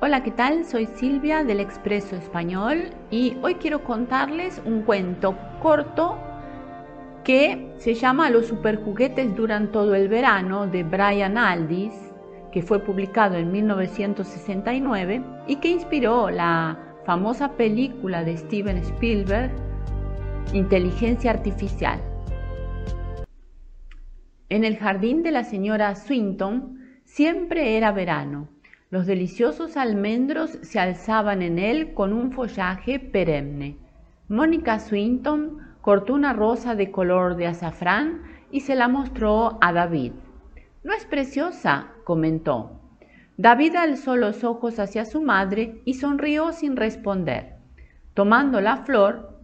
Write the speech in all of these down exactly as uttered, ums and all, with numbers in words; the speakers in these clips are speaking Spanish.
Hola, ¿qué tal? Soy Silvia del Expreso Español y hoy quiero contarles un cuento corto que se llama Los superjuguetes duran todo el verano, de Brian Aldiss, que fue publicado en mil novecientos sesenta y nueve y que inspiró la famosa película de Steven Spielberg, Inteligencia artificial. En el jardín de la señora Swinton siempre era verano. Los deliciosos almendros se alzaban en él con un follaje perenne. Mónica Swinton cortó una rosa de color de azafrán y se la mostró a David. «¿No es preciosa?», comentó. David alzó los ojos hacia su madre y sonrió sin responder. Tomando la flor,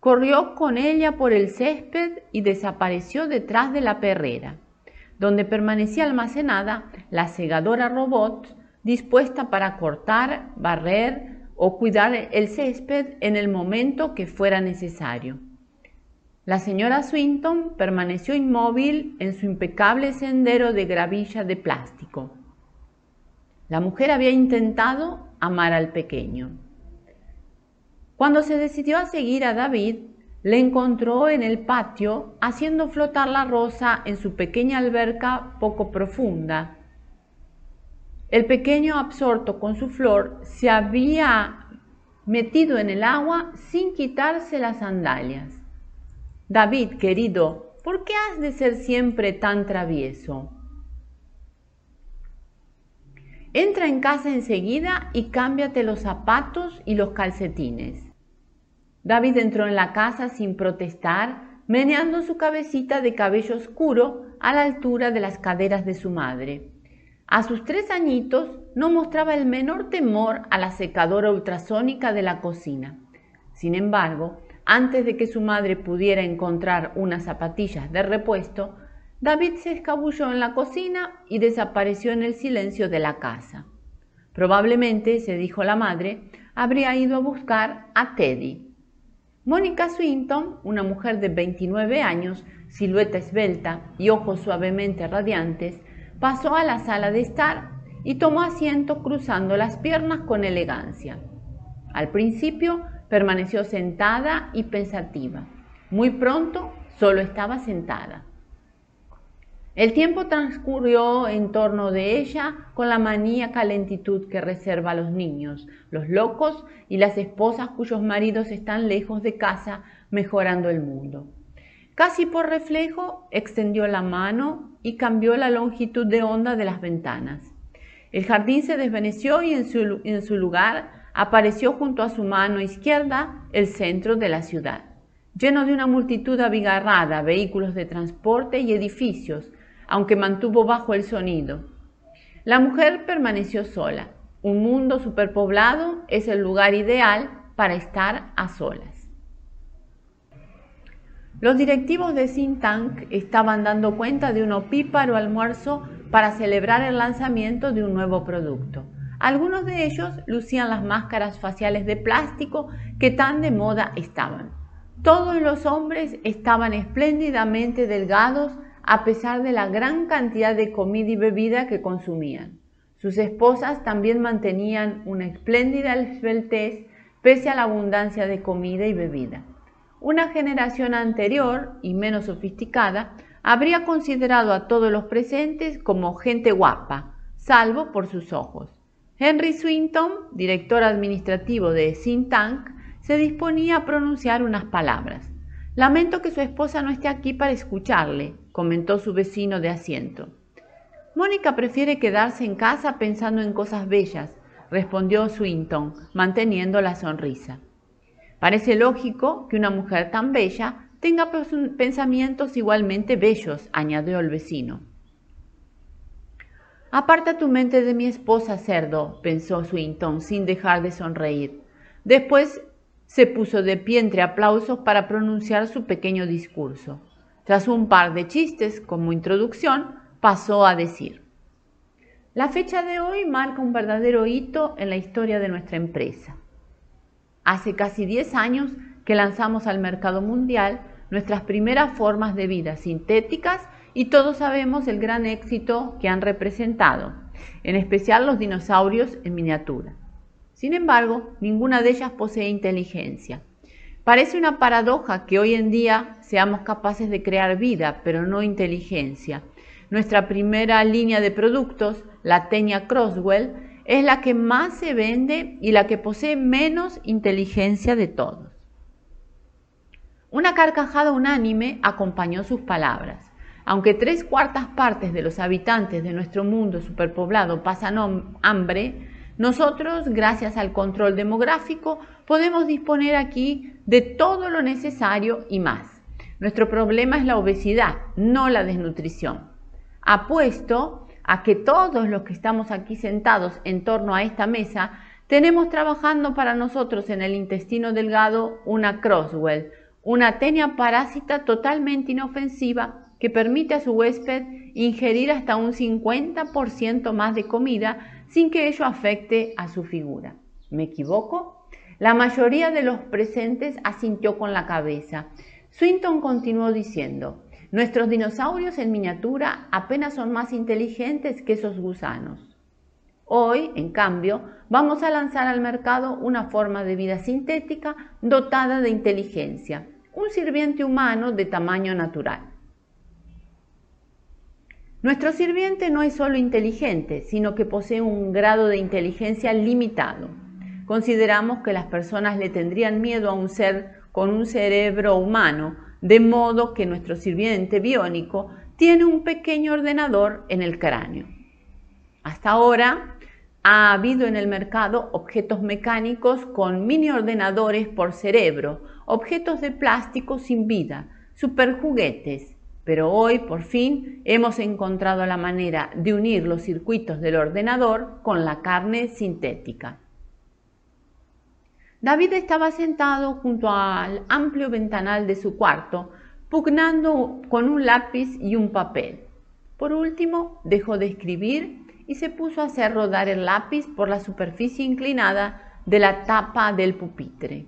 corrió con ella por el césped y desapareció detrás de la perrera, donde permanecía almacenada la segadora robot, dispuesta para cortar, barrer o cuidar el césped en el momento que fuera necesario. La señora Swinton permaneció inmóvil en su impecable sendero de gravilla de plástico. La mujer había intentado amar al pequeño. Cuando se decidió a seguir a David, le encontró en el patio haciendo flotar la rosa en su pequeña alberca poco profunda. El pequeño, absorto con su flor, se había metido en el agua sin quitarse las sandalias. «David, querido, ¿por qué has de ser siempre tan travieso? Entra en casa enseguida y cámbiate los zapatos y los calcetines». David entró en la casa sin protestar, meneando su cabecita de cabello oscuro a la altura de las caderas de su madre. A sus tres añitos no mostraba el menor temor a la secadora ultrasónica de la cocina. Sin embargo, antes de que su madre pudiera encontrar unas zapatillas de repuesto, David se escabulló en la cocina y desapareció en el silencio de la casa. Probablemente, se dijo la madre, habría ido a buscar a Teddy. Mónica Swinton, una mujer de veintinueve años, silueta esbelta y ojos suavemente radiantes, pasó a la sala de estar y tomó asiento cruzando las piernas con elegancia. Al principio permaneció sentada y pensativa. Muy pronto solo estaba sentada. El tiempo transcurrió en torno de ella con la maníaca lentitud que reserva a los niños, los locos y las esposas cuyos maridos están lejos de casa mejorando el mundo. Casi por reflejo, extendió la mano y cambió la longitud de onda de las ventanas. El jardín se desvaneció y en su, en su lugar apareció junto a su mano izquierda el centro de la ciudad, lleno de una multitud abigarrada, vehículos de transporte y edificios, aunque mantuvo bajo el sonido. La mujer permaneció sola. Un mundo superpoblado es el lugar ideal para estar a solas. Los directivos de Think Tank estaban dando cuenta de un opíparo almuerzo para celebrar el lanzamiento de un nuevo producto. Algunos de ellos lucían las máscaras faciales de plástico que tan de moda estaban. Todos los hombres estaban espléndidamente delgados a pesar de la gran cantidad de comida y bebida que consumían. Sus esposas también mantenían una espléndida esbeltez pese a la abundancia de comida y bebida. Una generación anterior y menos sofisticada habría considerado a todos los presentes como gente guapa, salvo por sus ojos. Henry Swinton, director administrativo de Think Tank, se disponía a pronunciar unas palabras. «Lamento que su esposa no esté aquí para escucharle», comentó su vecino de asiento. «Mónica prefiere quedarse en casa pensando en cosas bellas», respondió Swinton, manteniendo la sonrisa. Parece lógico que una mujer tan bella tenga pensamientos igualmente bellos, añadió el vecino. «Aparta tu mente de mi esposa, cerdo», pensó Swinton sin dejar de sonreír. Después se puso de pie entre aplausos para pronunciar su pequeño discurso. Tras un par de chistes como introducción, pasó a decir: «La fecha de hoy marca un verdadero hito en la historia de nuestra empresa. Hace casi diez años que lanzamos al mercado mundial nuestras primeras formas de vida sintéticas y todos sabemos el gran éxito que han representado. en especial los dinosaurios en miniatura. Sin embargo, ninguna de ellas posee inteligencia. Parece una paradoja que hoy en día seamos capaces de crear vida, pero no inteligencia. Nuestra primera línea de productos, la Tenia Crosswell, es la que más se vende y la que posee menos inteligencia de todos. Una carcajada unánime acompañó sus palabras. Aunque tres cuartas partes de los habitantes de nuestro mundo superpoblado pasan hambre, nosotros, gracias al control demográfico, podemos disponer aquí de todo lo necesario y más. Nuestro problema es la obesidad, no la desnutrición. Apuesto a que todos los que estamos aquí sentados en torno a esta mesa tenemos trabajando para nosotros en el intestino delgado una Crosswell, una tenia parásita totalmente inofensiva que permite a su huésped ingerir hasta un cincuenta por ciento más de comida sin que ello afecte a su figura. ¿Me equivoco? La mayoría de los presentes asintió con la cabeza. Swinton continuó diciendo: nuestros dinosaurios en miniatura apenas son más inteligentes que esos gusanos. Hoy, en cambio, vamos a lanzar al mercado una forma de vida sintética dotada de inteligencia, un sirviente humano de tamaño natural. Nuestro sirviente no es solo inteligente, sino que posee un grado de inteligencia limitado. Consideramos que las personas le tendrían miedo a un ser con un cerebro humano, de modo que nuestro sirviente biónico tiene un pequeño ordenador en el cráneo. Hasta ahora ha habido en el mercado objetos mecánicos con mini ordenadores por cerebro, objetos de plástico sin vida, superjuguetes, pero hoy por fin hemos encontrado la manera de unir los circuitos del ordenador con la carne sintética. David estaba sentado junto al amplio ventanal de su cuarto, pugnando con un lápiz y un papel. Por último, dejó de escribir y se puso a hacer rodar el lápiz por la superficie inclinada de la tapa del pupitre.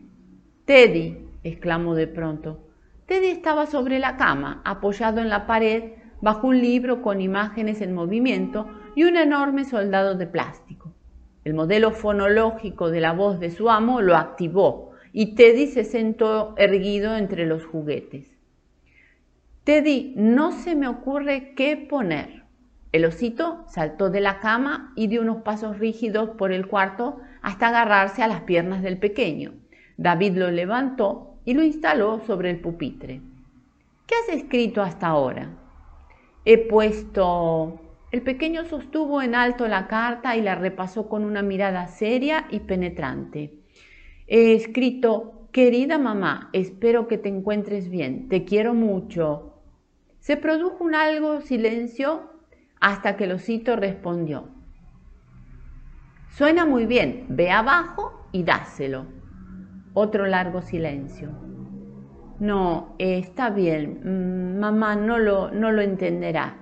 «Teddy», exclamó de pronto. Teddy estaba sobre la cama, apoyado en la pared, bajo un libro con imágenes en movimiento y un enorme soldado de plástico. El modelo fonológico de la voz de su amo lo activó y Teddy se sentó erguido entre los juguetes. «Teddy, no se me ocurre qué poner». El osito saltó de la cama y dio unos pasos rígidos por el cuarto hasta agarrarse a las piernas del pequeño. David lo levantó y lo instaló sobre el pupitre. «¿Qué has escrito hasta ahora?» «He puesto...» El pequeño sostuvo en alto la carta y la repasó con una mirada seria y penetrante. He escrito: querida mamá, espero que te encuentres bien, te quiero mucho. Se produjo un algo silencio hasta que el osito respondió: suena muy bien, ve abajo y dáselo. Otro largo silencio. No, eh, está bien, mamá no lo, no lo entenderá.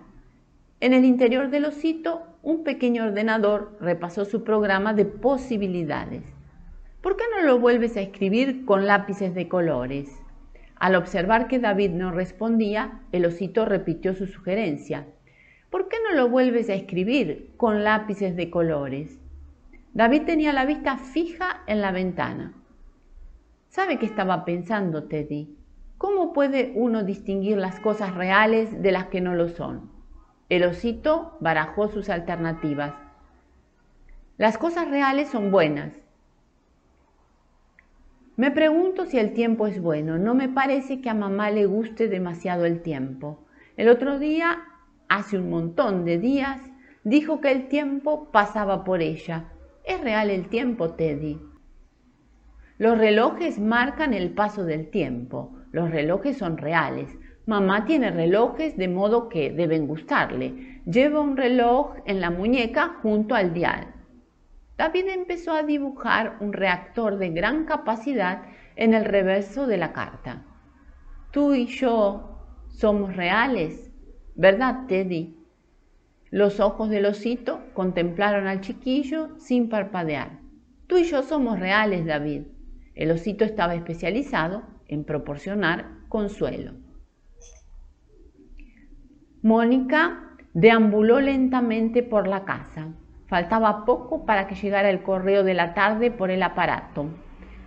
En el interior del osito, un pequeño ordenador repasó su programa de posibilidades. ¿Por qué no lo vuelves a escribir con lápices de colores? Al observar que David no respondía, el osito repitió su sugerencia. ¿Por qué no lo vuelves a escribir con lápices de colores? David tenía la vista fija en la ventana. ¿Sabe qué estaba pensando, Teddy? ¿Cómo puede uno distinguir las cosas reales de las que no lo son? El osito barajó sus alternativas. Las cosas reales son buenas. Me pregunto si el tiempo es bueno. No me parece que a mamá le guste demasiado el tiempo. El otro día, hace un montón de días, dijo que el tiempo pasaba por ella. ¿Es real el tiempo, Teddy? Los relojes marcan el paso del tiempo. Los relojes son reales. Mamá tiene relojes de modo que deben gustarle. Lleva un reloj en la muñeca junto al dial. David empezó a dibujar un reactor de gran capacidad en el reverso de la carta. Tú y yo somos reales, ¿verdad, Teddy? Los ojos del osito contemplaron al chiquillo sin parpadear. Tú y yo somos reales, David. El osito estaba especializado en proporcionar consuelo. Mónica Deambuló lentamente por la casa. Faltaba poco para que llegara el correo de la tarde por el aparato.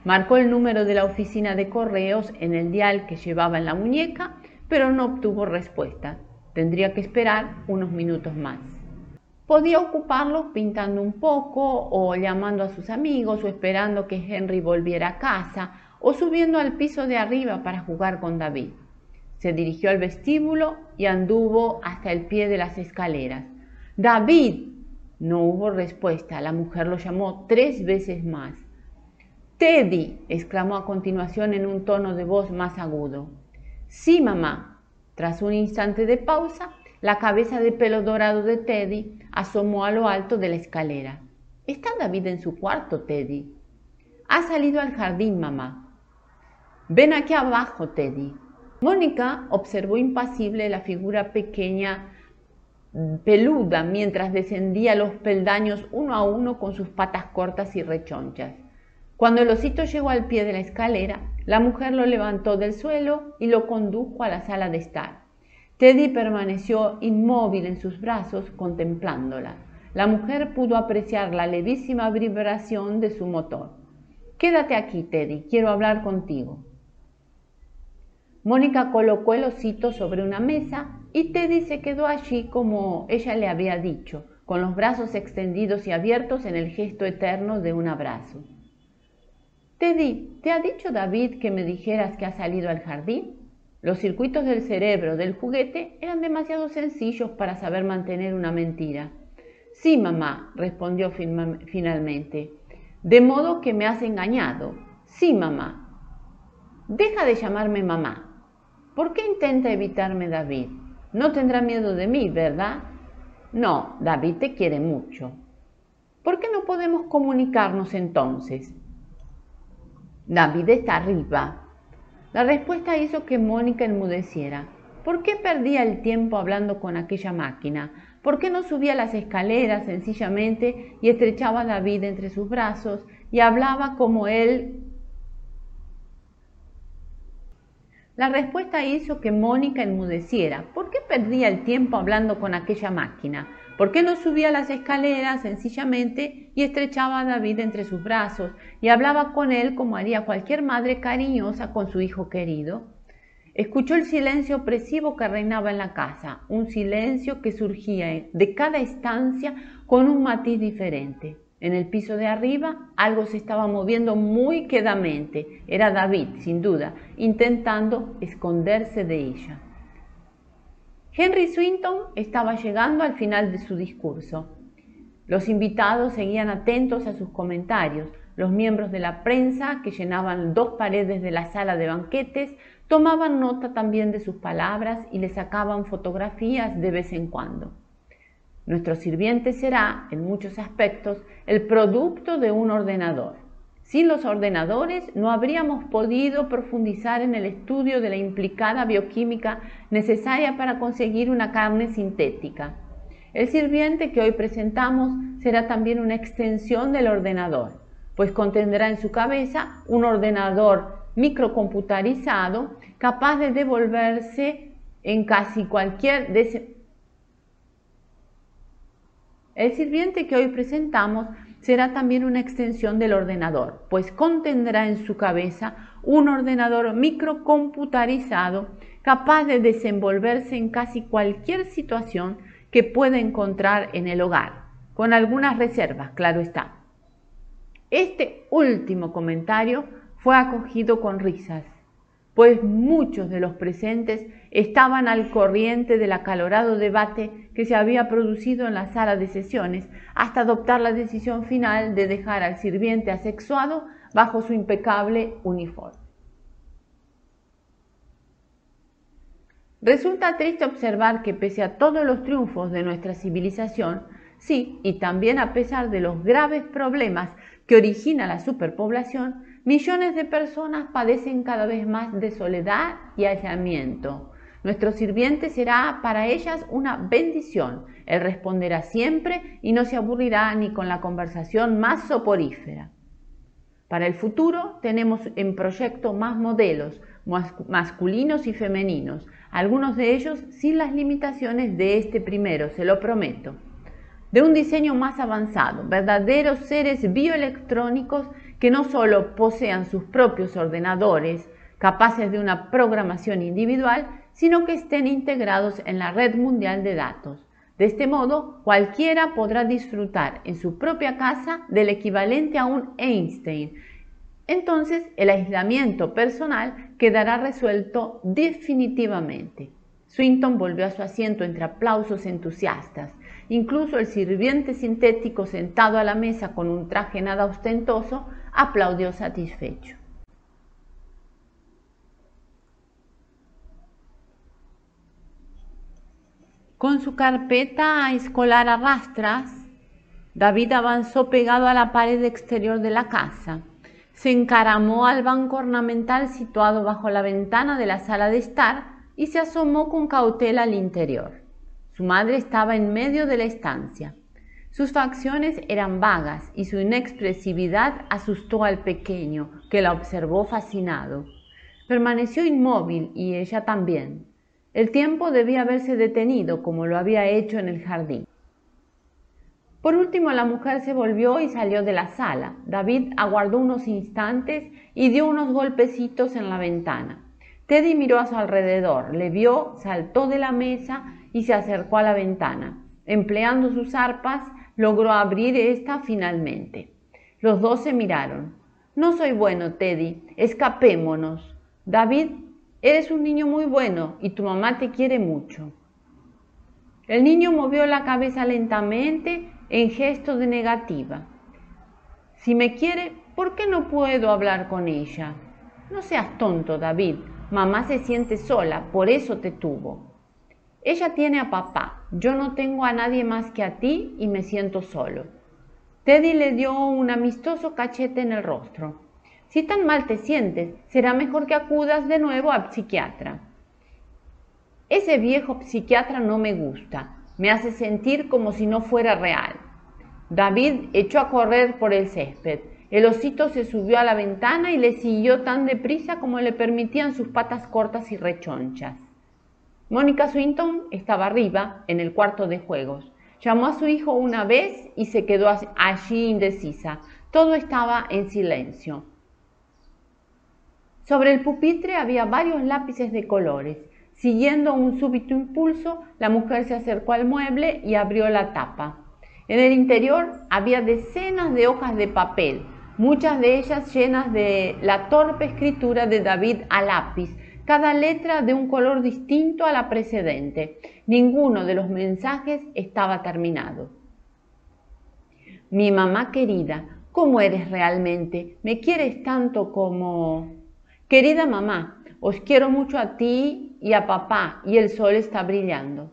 Marcó el número de la oficina de correos en el dial que llevaba en la muñeca, pero no obtuvo respuesta. Tendría que esperar unos minutos más. Podía ocuparlos pintando un poco, o llamando a sus amigos, o esperando que Henry volviera a casa, o subiendo al piso de arriba para jugar con David. Se dirigió al vestíbulo y anduvo hasta el pie de las escaleras. ¡David! No hubo respuesta. La mujer lo llamó tres veces más. «Teddy», exclamó a continuación en un tono de voz más agudo. «Sí, mamá». Tras un instante de pausa, la cabeza de pelo dorado de Teddy asomó a lo alto de la escalera. «¿Está David en su cuarto, Teddy?» «Ha salido al jardín, mamá». «Ven aquí abajo, Teddy». Mónica observó impasible la figura pequeña, peluda, mientras descendía los peldaños uno a uno con sus patas cortas y rechonchas. Cuando el osito llegó al pie de la escalera, la mujer lo levantó del suelo y lo condujo a la sala de estar. Teddy permaneció inmóvil en sus brazos, contemplándola. La mujer pudo apreciar la levísima vibración de su motor. «Quédate aquí, Teddy, quiero hablar contigo». Mónica colocó el osito sobre una mesa y Teddy se quedó allí como ella le había dicho, con los brazos extendidos y abiertos en el gesto eterno de un abrazo. «Teddy, ¿te ha dicho David que me dijeras que ha salido al jardín?» Los circuitos del cerebro del juguete eran demasiado sencillos para saber mantener una mentira. «Sí, mamá», respondió finalmente. «De modo que me has engañado». «Sí, mamá». «Deja de llamarme mamá. ¿Por qué intenta evitarme David? No tendrá miedo de mí, ¿verdad?» «No, David te quiere mucho». «¿Por qué no podemos comunicarnos entonces?» «David está arriba». La respuesta hizo que Mónica enmudeciera. ¿Por qué perdía el tiempo hablando con aquella máquina? ¿Por qué no subía las escaleras sencillamente y estrechaba a David entre sus brazos y hablaba como él? La respuesta hizo que Mónica enmudeciera. ¿Por qué perdía el tiempo hablando con aquella máquina? ¿Por qué no subía las escaleras sencillamente y estrechaba a David entre sus brazos y hablaba con él como haría cualquier madre cariñosa con su hijo querido? Escuchó el silencio opresivo que reinaba en la casa, un silencio que surgía de cada estancia con un matiz diferente. En el piso de arriba algo se estaba moviendo muy quedamente. Era David, sin duda, intentando esconderse de ella. Henry Swinton estaba llegando al final de su discurso. Los invitados seguían atentos a sus comentarios. Los miembros de la prensa, que llenaban dos paredes de la sala de banquetes, tomaban nota también de sus palabras y le sacaban fotografías de vez en cuando. Nuestro sirviente será, en muchos aspectos, el producto de un ordenador. Sin los ordenadores no habríamos podido profundizar en el estudio de la implicada bioquímica necesaria para conseguir una carne sintética. El sirviente que hoy presentamos será también una extensión del ordenador, pues contendrá en su cabeza un ordenador microcomputerizado capaz de devolverse en casi cualquier desempeño. El sirviente que hoy presentamos será también una extensión del ordenador, pues contendrá en su cabeza un ordenador microcomputerizado capaz de desenvolverse en casi cualquier situación que pueda encontrar en el hogar, con algunas reservas, claro está. Este último comentario fue acogido con risas, pues muchos de los presentes estaban al corriente del acalorado debate que se había producido en la sala de sesiones hasta adoptar la decisión final de dejar al sirviente asexuado bajo su impecable uniforme. Resulta triste observar que pese a todos los triunfos de nuestra civilización, sí, y también a pesar de los graves problemas que origina la superpoblación, millones de personas padecen cada vez más de soledad y aislamiento. Nuestro sirviente será para ellas una bendición. Él responderá siempre y no se aburrirá ni con la conversación más soporífera. Para el futuro tenemos en proyecto más modelos, masculinos y femeninos, algunos de ellos sin las limitaciones de este primero, se lo prometo, de un diseño más avanzado, verdaderos seres bioelectrónicos que no solo posean sus propios ordenadores, capaces de una programación individual, sino que estén integrados en la red mundial de datos. De este modo, cualquiera podrá disfrutar en su propia casa del equivalente a un Einstein. Entonces, el aislamiento personal quedará resuelto definitivamente. Swinton volvió a su asiento entre aplausos entusiastas. Incluso el sirviente sintético sentado a la mesa con un traje nada ostentoso aplaudió satisfecho. Con su carpeta escolar a rastras, David avanzó pegado a la pared exterior de la casa. Se encaramó al banco ornamental situado bajo la ventana de la sala de estar y se asomó con cautela al interior. Su madre estaba en medio de la estancia. Sus facciones eran vagas y su inexpresividad asustó al pequeño, que la observó fascinado. Permaneció inmóvil y ella también. El tiempo debía haberse detenido, como lo había hecho en el jardín. Por último, la mujer se volvió y salió de la sala. David aguardó unos instantes y dio unos golpecitos en la ventana. Teddy miró a su alrededor, le vio, saltó de la mesa y se acercó a la ventana. Empleando sus arpas, logró abrir esta finalmente. Los dos se miraron. «No soy bueno, Teddy. Escapémonos. David, eres un niño muy bueno y tu mamá te quiere mucho». El niño movió la cabeza lentamente en gesto de negativa. «Si me quiere, ¿por qué no puedo hablar con ella? No seas tonto, David. Mamá se siente sola, por eso te tuvo. Ella tiene a papá, yo no tengo a nadie más que a ti y me siento solo». Teddy le dio un amistoso cachete en el rostro. «Si tan mal te sientes, será mejor que acudas de nuevo al psiquiatra. Ese viejo psiquiatra no me gusta, me hace sentir como si no fuera real». David echó a correr por el césped. El osito se subió a la ventana y le siguió tan deprisa como le permitían sus patas cortas y rechonchas. Mónica Swinton estaba arriba, en el cuarto de juegos. Llamó a su hijo una vez y se quedó allí indecisa. Todo estaba en silencio. Sobre el pupitre había varios lápices de colores. Siguiendo un súbito impulso, la mujer se acercó al mueble y abrió la tapa. En el interior había decenas de hojas de papel, muchas de ellas llenas de la torpe escritura de David a lápiz, cada letra de un color distinto a la precedente. Ninguno de los mensajes estaba terminado. «Mi mamá querida, ¿cómo eres realmente? ¿Me quieres tanto como...? Querida mamá, os quiero mucho a ti y a papá y el sol está brillando.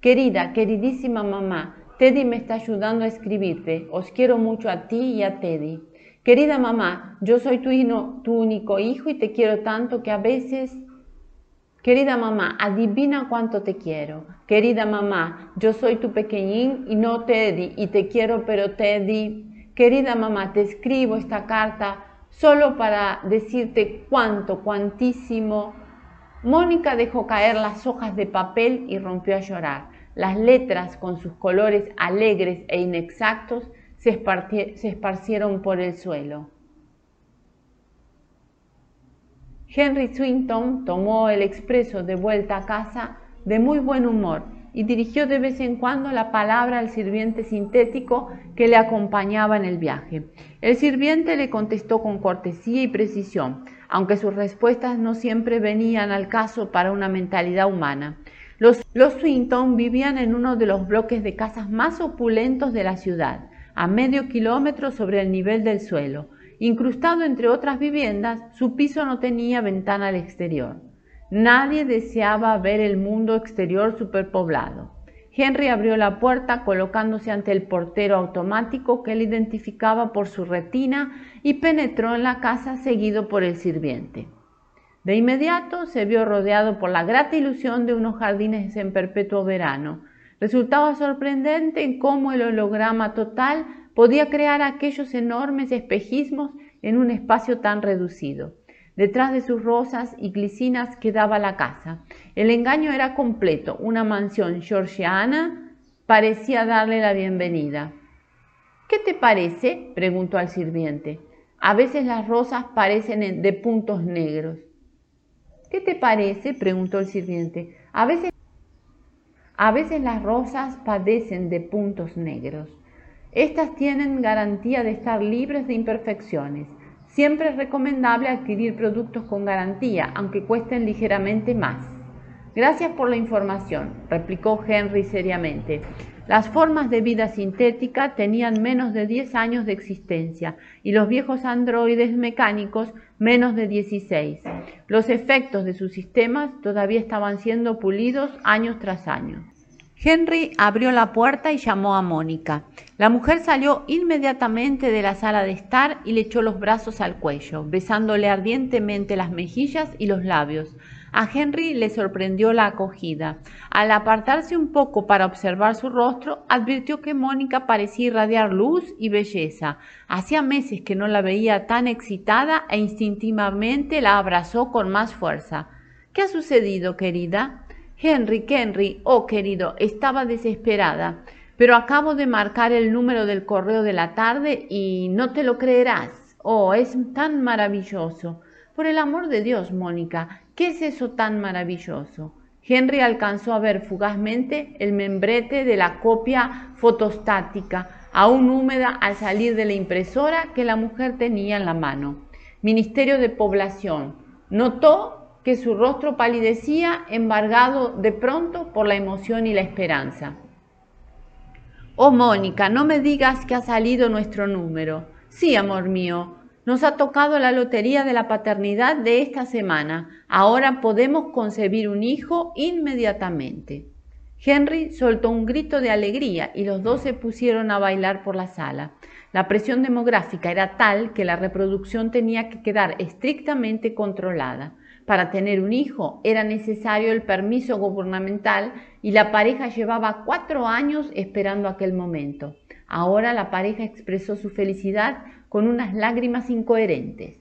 Querida, queridísima mamá, Teddy me está ayudando a escribirte. Os quiero mucho a ti y a Teddy. Querida mamá, yo soy tu, hino, tu único hijo y te quiero tanto que a veces... Querida mamá, adivina cuánto te quiero. Querida mamá, yo soy tu pequeñín y no Teddy y te quiero pero Teddy. Querida mamá, te escribo esta carta solo para decirte cuánto, cuantísimo...» Mónica dejó caer las hojas de papel y rompió a llorar. Las letras, con sus colores alegres e inexactos, Se, esparci se esparcieron por el suelo. Henry Swinton tomó el expreso de vuelta a casa de muy buen humor y dirigió de vez en cuando la palabra al sirviente sintético que le acompañaba en el viaje. El sirviente le contestó con cortesía y precisión, aunque sus respuestas no siempre venían al caso para una mentalidad humana. Los, los Swinton vivían en uno de los bloques de casas más opulentos de la ciudad, a medio kilómetro sobre el nivel del suelo. Incrustado entre otras viviendas, su piso no tenía ventana al exterior. Nadie deseaba ver el mundo exterior superpoblado. Henry abrió la puerta colocándose ante el portero automático que le identificaba por su retina y penetró en la casa seguido por el sirviente. De inmediato se vio rodeado por la grata ilusión de unos jardines en perpetuo verano. Resultaba sorprendente en cómo el holograma total podía crear aquellos enormes espejismos en un espacio tan reducido. Detrás de sus rosas y glicinas quedaba la casa. El engaño era completo. Una mansión georgiana parecía darle la bienvenida. —¿Qué te parece? —preguntó al sirviente—. A veces las rosas parecen de puntos negros. —¿Qué te parece? —preguntó el sirviente—. A veces, a veces las rosas padecen de puntos negros. Estas tienen garantía de estar libres de imperfecciones. Siempre es recomendable adquirir productos con garantía, aunque cuesten ligeramente más. —Gracias por la información —replicó Henry seriamente—. Las formas de vida sintética tenían menos de diez años de existencia y los viejos androides mecánicos menos de dieciséis. Los efectos de sus sistemas todavía estaban siendo pulidos año tras año. Henry abrió la puerta y llamó a Mónica. La mujer salió inmediatamente de la sala de estar y le echó los brazos al cuello, besándole ardientemente las mejillas y los labios. A Henry le sorprendió la acogida. Al apartarse un poco para observar su rostro, advirtió que Mónica parecía irradiar luz y belleza. Hacía meses que no la veía tan excitada e instintivamente la abrazó con más fuerza. —¿Qué ha sucedido, querida? —Henry, Henry, oh querido, estaba desesperada, pero acabo de marcar el número del correo de la tarde y no te lo creerás. Oh, es tan maravilloso. Por el amor de Dios, Mónica, ¿qué es eso tan maravilloso? Henry alcanzó a ver fugazmente el membrete de la copia fotostática, aún húmeda al salir de la impresora, que la mujer tenía en la mano. Ministerio de Población. Notó que su rostro palidecía, embargado de pronto por la emoción y la esperanza. —Oh, Mónica, no me digas que ha salido nuestro número. —Sí, amor mío, nos ha tocado la lotería de la paternidad de esta semana. Ahora podemos concebir un hijo inmediatamente. Henry soltó un grito de alegría y los dos se pusieron a bailar por la sala. La presión demográfica era tal que la reproducción tenía que quedar estrictamente controlada. Para tener un hijo era necesario el permiso gubernamental y la pareja llevaba cuatro años esperando aquel momento. Ahora la pareja expresó su felicidad con unas lágrimas incoherentes.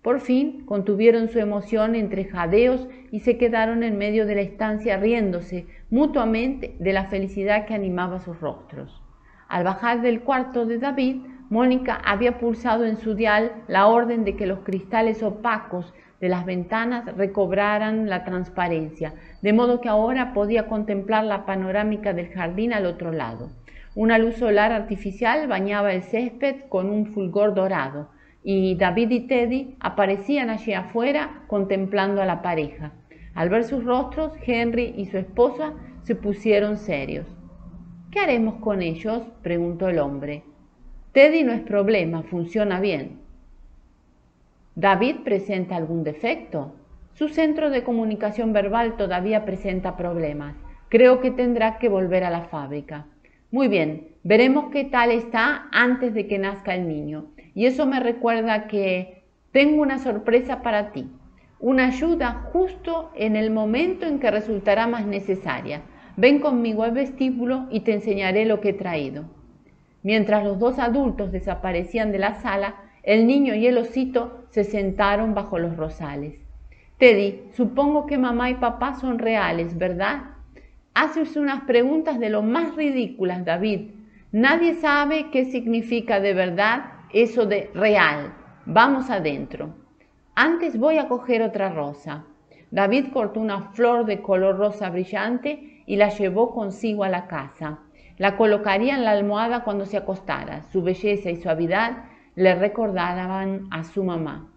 Por fin contuvieron su emoción entre jadeos y se quedaron en medio de la estancia riéndose mutuamente de la felicidad que animaba sus rostros. Al bajar del cuarto de David, Mónica había pulsado en su dial la orden de que los cristales opacos de las ventanas recobraran la transparencia, de modo que ahora podía contemplar la panorámica del jardín al otro lado. Una luz solar artificial bañaba el césped con un fulgor dorado, y David y Teddy aparecían allí afuera contemplando a la pareja. Al ver sus rostros, Henry y su esposa se pusieron serios. —¿Qué haremos con ellos? —preguntó el hombre. —Teddy no es problema, funciona bien. ¿David presenta algún defecto? Su centro de comunicación verbal todavía presenta problemas. Creo que tendrá que volver a la fábrica. Muy bien, veremos qué tal está antes de que nazca el niño. Y eso me recuerda que tengo una sorpresa para ti. Una ayuda justo en el momento en que resultará más necesaria. Ven conmigo al vestíbulo y te enseñaré lo que he traído. Mientras los dos adultos desaparecían de la sala, el niño y el osito se sentaron bajo los rosales. —Teddy, supongo que mamá y papá son reales, ¿verdad? Haces unas preguntas de lo más ridículas, David. Nadie sabe qué significa de verdad eso de real. Vamos adentro. Antes voy a coger otra rosa. David cortó una flor de color rosa brillante y la llevó consigo a la casa. La colocaría en la almohada cuando se acostara. Su belleza y suavidad le recordaban a su mamá.